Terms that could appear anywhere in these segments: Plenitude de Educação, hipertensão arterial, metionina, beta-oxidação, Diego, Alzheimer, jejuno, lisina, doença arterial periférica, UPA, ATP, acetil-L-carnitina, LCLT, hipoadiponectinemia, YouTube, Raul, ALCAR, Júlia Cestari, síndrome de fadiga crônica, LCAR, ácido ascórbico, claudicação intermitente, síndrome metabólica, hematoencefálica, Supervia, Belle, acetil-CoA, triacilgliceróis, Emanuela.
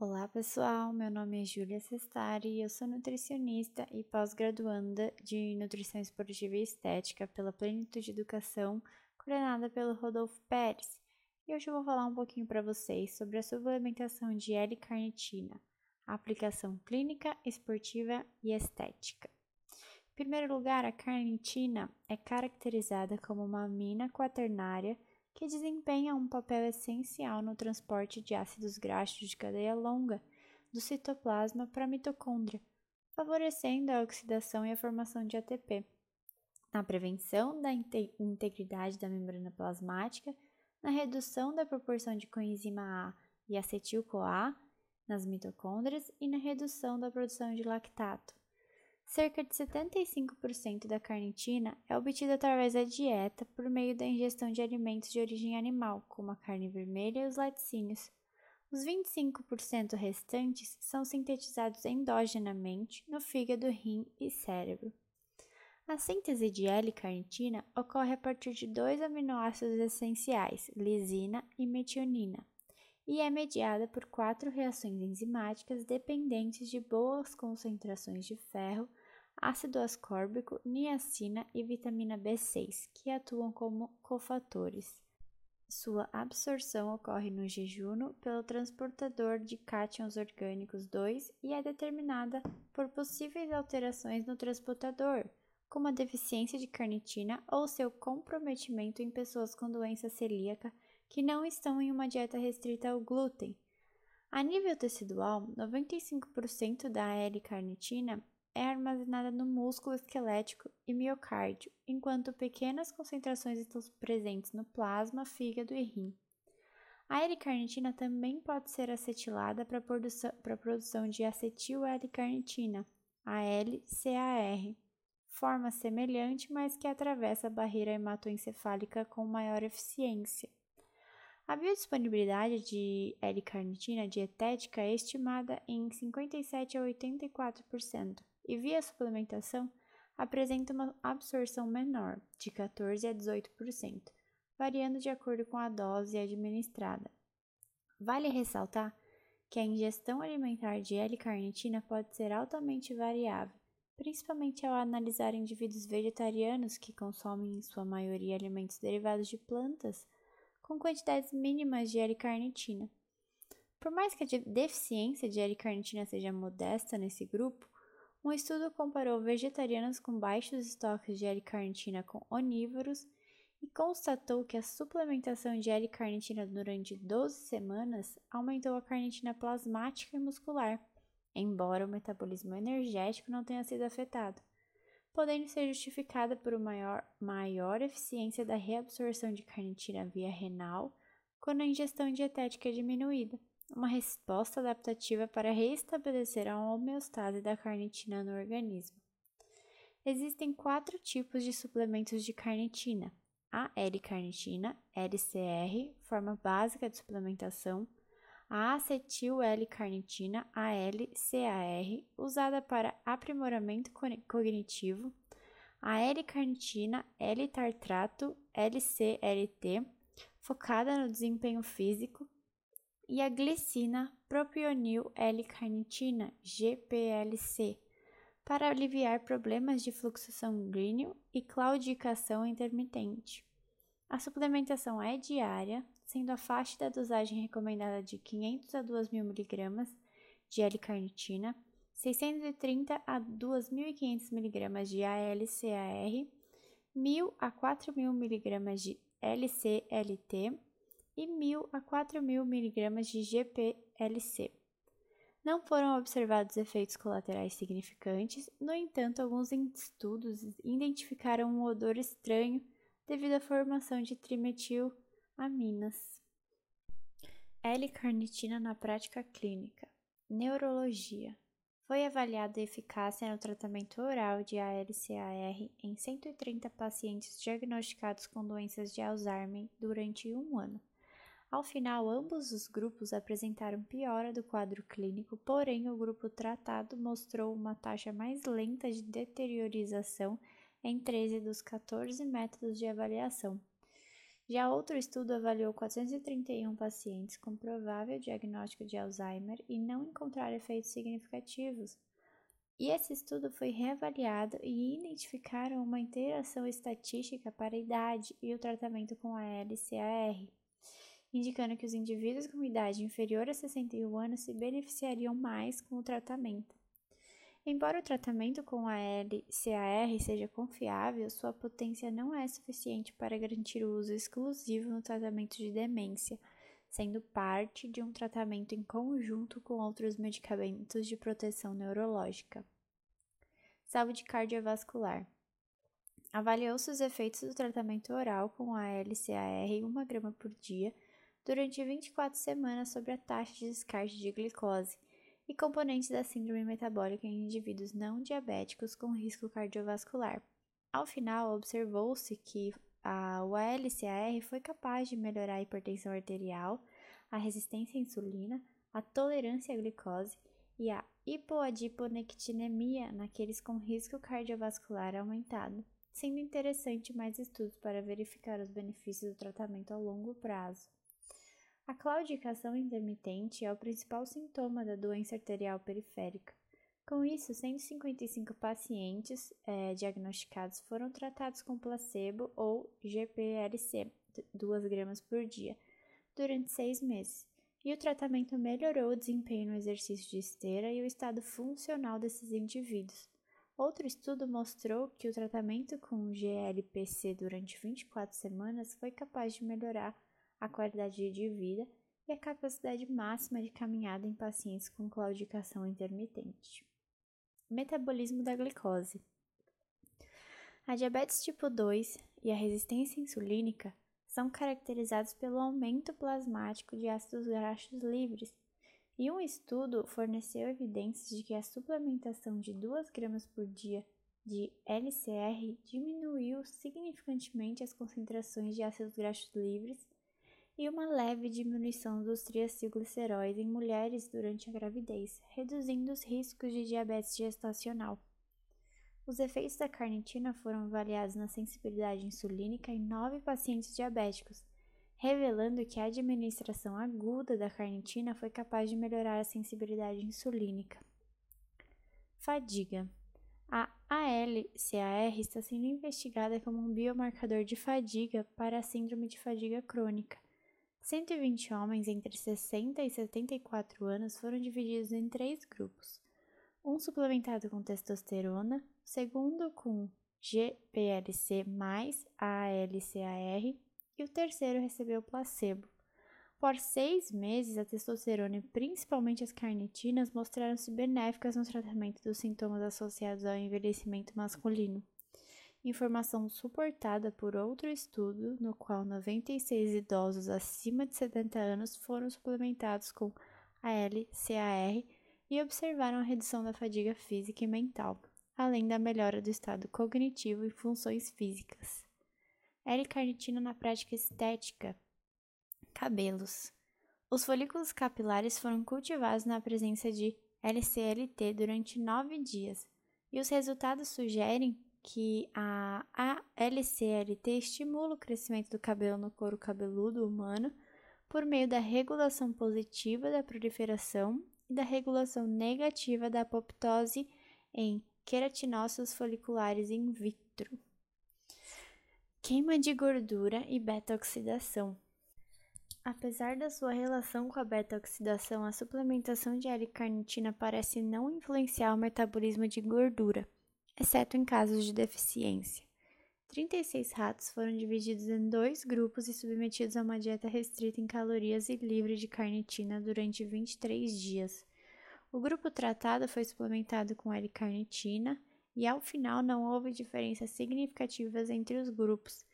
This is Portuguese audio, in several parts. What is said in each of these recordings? Olá pessoal, meu nome é Júlia Cestari, eu sou nutricionista e pós-graduanda de Nutrição Esportiva e Estética pela Plenitude de Educação, coordenada pelo Rodolfo Peres. E hoje eu vou falar um pouquinho para vocês sobre a suplementação de L-carnitina, a aplicação clínica, esportiva e estética. Em primeiro lugar, a carnitina é caracterizada como uma amina quaternária que desempenha um papel essencial no transporte de ácidos graxos de cadeia longa do citoplasma para a mitocôndria, favorecendo a oxidação e a formação de ATP, na prevenção da integridade da membrana plasmática, na redução da proporção de coenzima A e acetil-CoA nas mitocôndrias e na redução da produção de lactato. Cerca de 75% da carnitina é obtida através da dieta por meio da ingestão de alimentos de origem animal, como a carne vermelha e os laticínios. Os 25% restantes são sintetizados endogenamente no fígado, rim e cérebro. A síntese de L-carnitina ocorre a partir de dois aminoácidos essenciais, lisina e metionina, e é mediada por quatro reações enzimáticas dependentes de boas concentrações de ferro, ácido ascórbico, niacina e vitamina B6, que atuam como cofatores. Sua absorção ocorre no jejuno pelo transportador de cátions orgânicos 2 e é determinada por possíveis alterações no transportador, como a deficiência de carnitina ou seu comprometimento em pessoas com doença celíaca que não estão em uma dieta restrita ao glúten. A nível tecidual, 95% da L-carnitina é armazenada no músculo esquelético e miocárdio, enquanto pequenas concentrações estão presentes no plasma, fígado e rim. A L-carnitina também pode ser acetilada para a produção de acetil-L-carnitina, a LCAR, forma semelhante, mas que atravessa a barreira hematoencefálica com maior eficiência. A biodisponibilidade de L-carnitina dietética é estimada em 57% a 84% e, via suplementação, apresenta uma absorção menor, de 14% a 18%, variando de acordo com a dose administrada. Vale ressaltar que a ingestão alimentar de L-carnitina pode ser altamente variável, principalmente ao analisar indivíduos vegetarianos que consomem, em sua maioria, alimentos derivados de plantas, com quantidades mínimas de L-carnitina. Por mais que a deficiência de L-carnitina seja modesta nesse grupo, um estudo comparou vegetarianos com baixos estoques de L-carnitina com onívoros e constatou que a suplementação de L-carnitina durante 12 semanas aumentou a carnitina plasmática e muscular, embora o metabolismo energético não tenha sido afetado, podendo ser justificada por uma maior eficiência da reabsorção de carnitina via renal quando a ingestão dietética é diminuída, uma resposta adaptativa para restabelecer a homeostase da carnitina no organismo. Existem quatro tipos de suplementos de carnitina: a L-carnitina, LCR, forma básica de suplementação, a acetil-L-carnitina, a LCAR, usada para aprimoramento cognitivo, a L-carnitina, L-tartrato, LCLT, focada no desempenho físico, e a glicina, propionil L-carnitina, GPLC, para aliviar problemas de fluxo sanguíneo e claudicação intermitente. A suplementação é diária, sendo a faixa da dosagem recomendada de 500 a 2.000 mg de L-carnitina, 630 a 2.500 mg de ALCAR, 1.000 a 4.000 mg de LCLT e 1.000 a 4.000 mg de GPLC. Não foram observados efeitos colaterais significantes, no entanto, alguns estudos identificaram um odor estranho devido à formação de trimetilaminas. L-carnitina na prática clínica. Neurologia. Foi avaliada a eficácia no tratamento oral de ALCAR em 130 pacientes diagnosticados com doenças de Alzheimer durante um ano. Ao final, ambos os grupos apresentaram piora do quadro clínico, porém o grupo tratado mostrou uma taxa mais lenta de deteriorização em 13 dos 14 métodos de avaliação. Já outro estudo avaliou 431 pacientes com provável diagnóstico de Alzheimer e não encontraram efeitos significativos. E esse estudo foi reavaliado e identificaram uma interação estatística para a idade e o tratamento com a LCAR, indicando que os indivíduos com idade inferior a 61 anos se beneficiariam mais com o tratamento. Embora o tratamento com a LCAR seja confiável, sua potência não é suficiente para garantir o uso exclusivo no tratamento de demência, sendo parte de um tratamento em conjunto com outros medicamentos de proteção neurológica. Saúde cardiovascular. Avaliou-se os efeitos do tratamento oral com a LCAR em 1 grama por dia durante 24 semanas sobre a taxa de descarte de glicose e componentes da síndrome metabólica em indivíduos não diabéticos com risco cardiovascular. Ao final, observou-se que o ALCAR foi capaz de melhorar a hipertensão arterial, a resistência à insulina, a tolerância à glicose e a hipoadiponectinemia naqueles com risco cardiovascular aumentado, sendo interessante mais estudos para verificar os benefícios do tratamento a longo prazo. A claudicação intermitente é o principal sintoma da doença arterial periférica. Com isso, 155 pacientes diagnosticados foram tratados com placebo ou GPLC, 2 gramas por dia, durante 6 meses, e o tratamento melhorou o desempenho no exercício de esteira e o estado funcional desses indivíduos. Outro estudo mostrou que o tratamento com GLPC durante 24 semanas foi capaz de melhorar a qualidade de vida e a capacidade máxima de caminhada em pacientes com claudicação intermitente. Metabolismo da glicose. A diabetes tipo 2 e a resistência insulínica são caracterizados pelo aumento plasmático de ácidos graxos livres, e um estudo forneceu evidências de que a suplementação de 2 gramas por dia de LCR diminuiu significantemente as concentrações de ácidos graxos livres e uma leve diminuição dos triacilgliceróis em mulheres durante a gravidez, reduzindo os riscos de diabetes gestacional. Os efeitos da carnitina foram avaliados na sensibilidade insulínica em 9 pacientes diabéticos, revelando que a administração aguda da carnitina foi capaz de melhorar a sensibilidade insulínica. Fadiga. A ALCAR está sendo investigada como um biomarcador de fadiga para a síndrome de fadiga crônica. 120 homens entre 60 e 74 anos foram divididos em 3 grupos, um suplementado com testosterona, o segundo com GPLC mais ALCAR e o terceiro recebeu placebo. Por 6 meses, a testosterona e principalmente as carnitinas mostraram-se benéficas no tratamento dos sintomas associados ao envelhecimento masculino. Informação suportada por outro estudo, no qual 96 idosos acima de 70 anos foram suplementados com ALCAR e observaram a redução da fadiga física e mental, além da melhora do estado cognitivo e funções físicas. L-carnitina na prática estética. Cabelos. Os folículos capilares foram cultivados na presença de LCLT durante 9 dias, e os resultados sugerem que a ALCLT estimula o crescimento do cabelo no couro cabeludo humano por meio da regulação positiva da proliferação e da regulação negativa da apoptose em queratinócitos foliculares in vitro. Queima de gordura e beta-oxidação. Apesar da sua relação com a beta-oxidação, a suplementação de L-carnitina parece não influenciar o metabolismo de gordura, exceto em casos de deficiência. 36 ratos foram divididos em 2 grupos e submetidos a uma dieta restrita em calorias e livre de carnitina durante 23 dias. O grupo tratado foi suplementado com L-carnitina e, ao final, não houve diferenças significativas entre os grupos.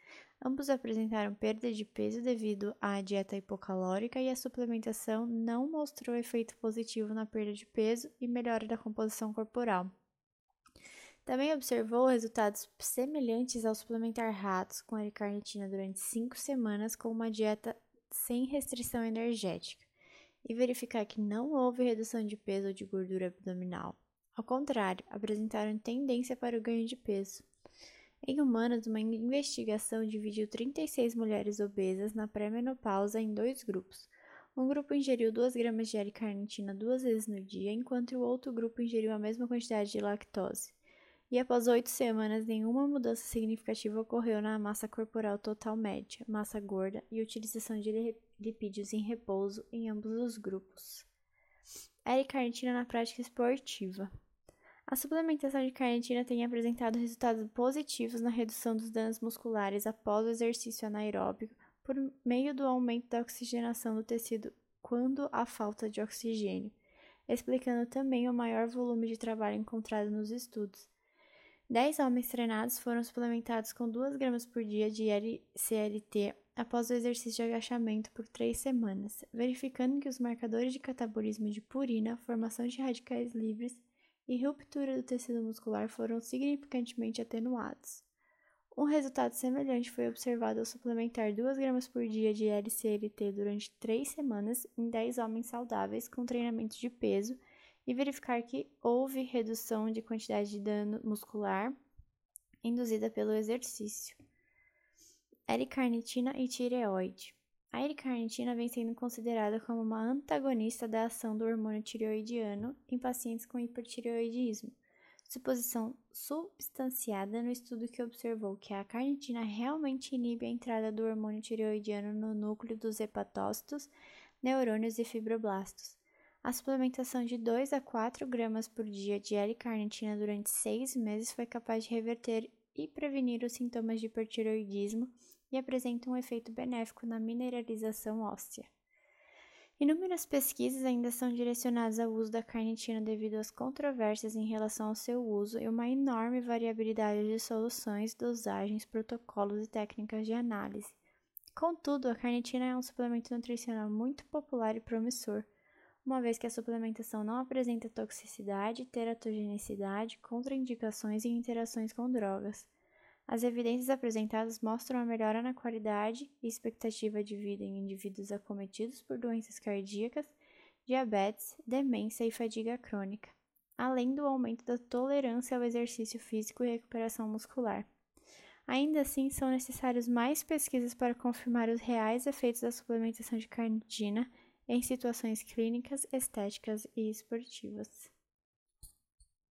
Ambos apresentaram perda de peso devido à dieta hipocalórica e a suplementação não mostrou efeito positivo na perda de peso e melhora da composição corporal. Também observou resultados semelhantes ao suplementar ratos com L-carnitina durante 5 semanas com uma dieta sem restrição energética e verificar que não houve redução de peso ou de gordura abdominal. Ao contrário, apresentaram tendência para o ganho de peso. Em humanos, uma investigação dividiu 36 mulheres obesas na pré-menopausa em dois grupos. Um grupo ingeriu 2 gramas de L-carnitina 2 vezes no dia, enquanto o outro grupo ingeriu a mesma quantidade de lactose. E após 8 semanas, nenhuma mudança significativa ocorreu na massa corporal total média, massa gorda e utilização de lipídios em repouso em ambos os grupos. L-carnitina na prática esportiva. A suplementação de carnitina tem apresentado resultados positivos na redução dos danos musculares após o exercício anaeróbico, por meio do aumento da oxigenação do tecido quando há falta de oxigênio, explicando também o maior volume de trabalho encontrado nos estudos. 10 homens treinados foram suplementados com 2 gramas por dia de LCLT após o exercício de agachamento por 3 semanas, verificando que os marcadores de catabolismo de purina, formação de radicais livres e ruptura do tecido muscular foram significantemente atenuados. Um resultado semelhante foi observado ao suplementar 2 gramas por dia de LCLT durante 3 semanas em 10 homens saudáveis com treinamento de peso e verificar que houve redução de quantidade de dano muscular induzida pelo exercício. L-carnitina e tireoide. A L-carnitina vem sendo considerada como uma antagonista da ação do hormônio tireoidiano em pacientes com hipertireoidismo, suposição substanciada no estudo que observou que a carnitina realmente inibe a entrada do hormônio tireoidiano no núcleo dos hepatócitos, neurônios e fibroblastos. A suplementação de 2 a 4 gramas por dia de L-carnitina durante 6 meses foi capaz de reverter e prevenir os sintomas de hipertireoidismo e apresenta um efeito benéfico na mineralização óssea. Inúmeras pesquisas ainda são direcionadas ao uso da carnitina devido às controvérsias em relação ao seu uso e uma enorme variabilidade de soluções, dosagens, protocolos e técnicas de análise. Contudo, a carnitina é um suplemento nutricional muito popular e promissor, uma vez que a suplementação não apresenta toxicidade, teratogenicidade, contraindicações e interações com drogas. As evidências apresentadas mostram a melhora na qualidade e expectativa de vida em indivíduos acometidos por doenças cardíacas, diabetes, demência e fadiga crônica, além do aumento da tolerância ao exercício físico e recuperação muscular. Ainda assim, são necessárias mais pesquisas para confirmar os reais efeitos da suplementação de carnitina em situações clínicas, estéticas e esportivas.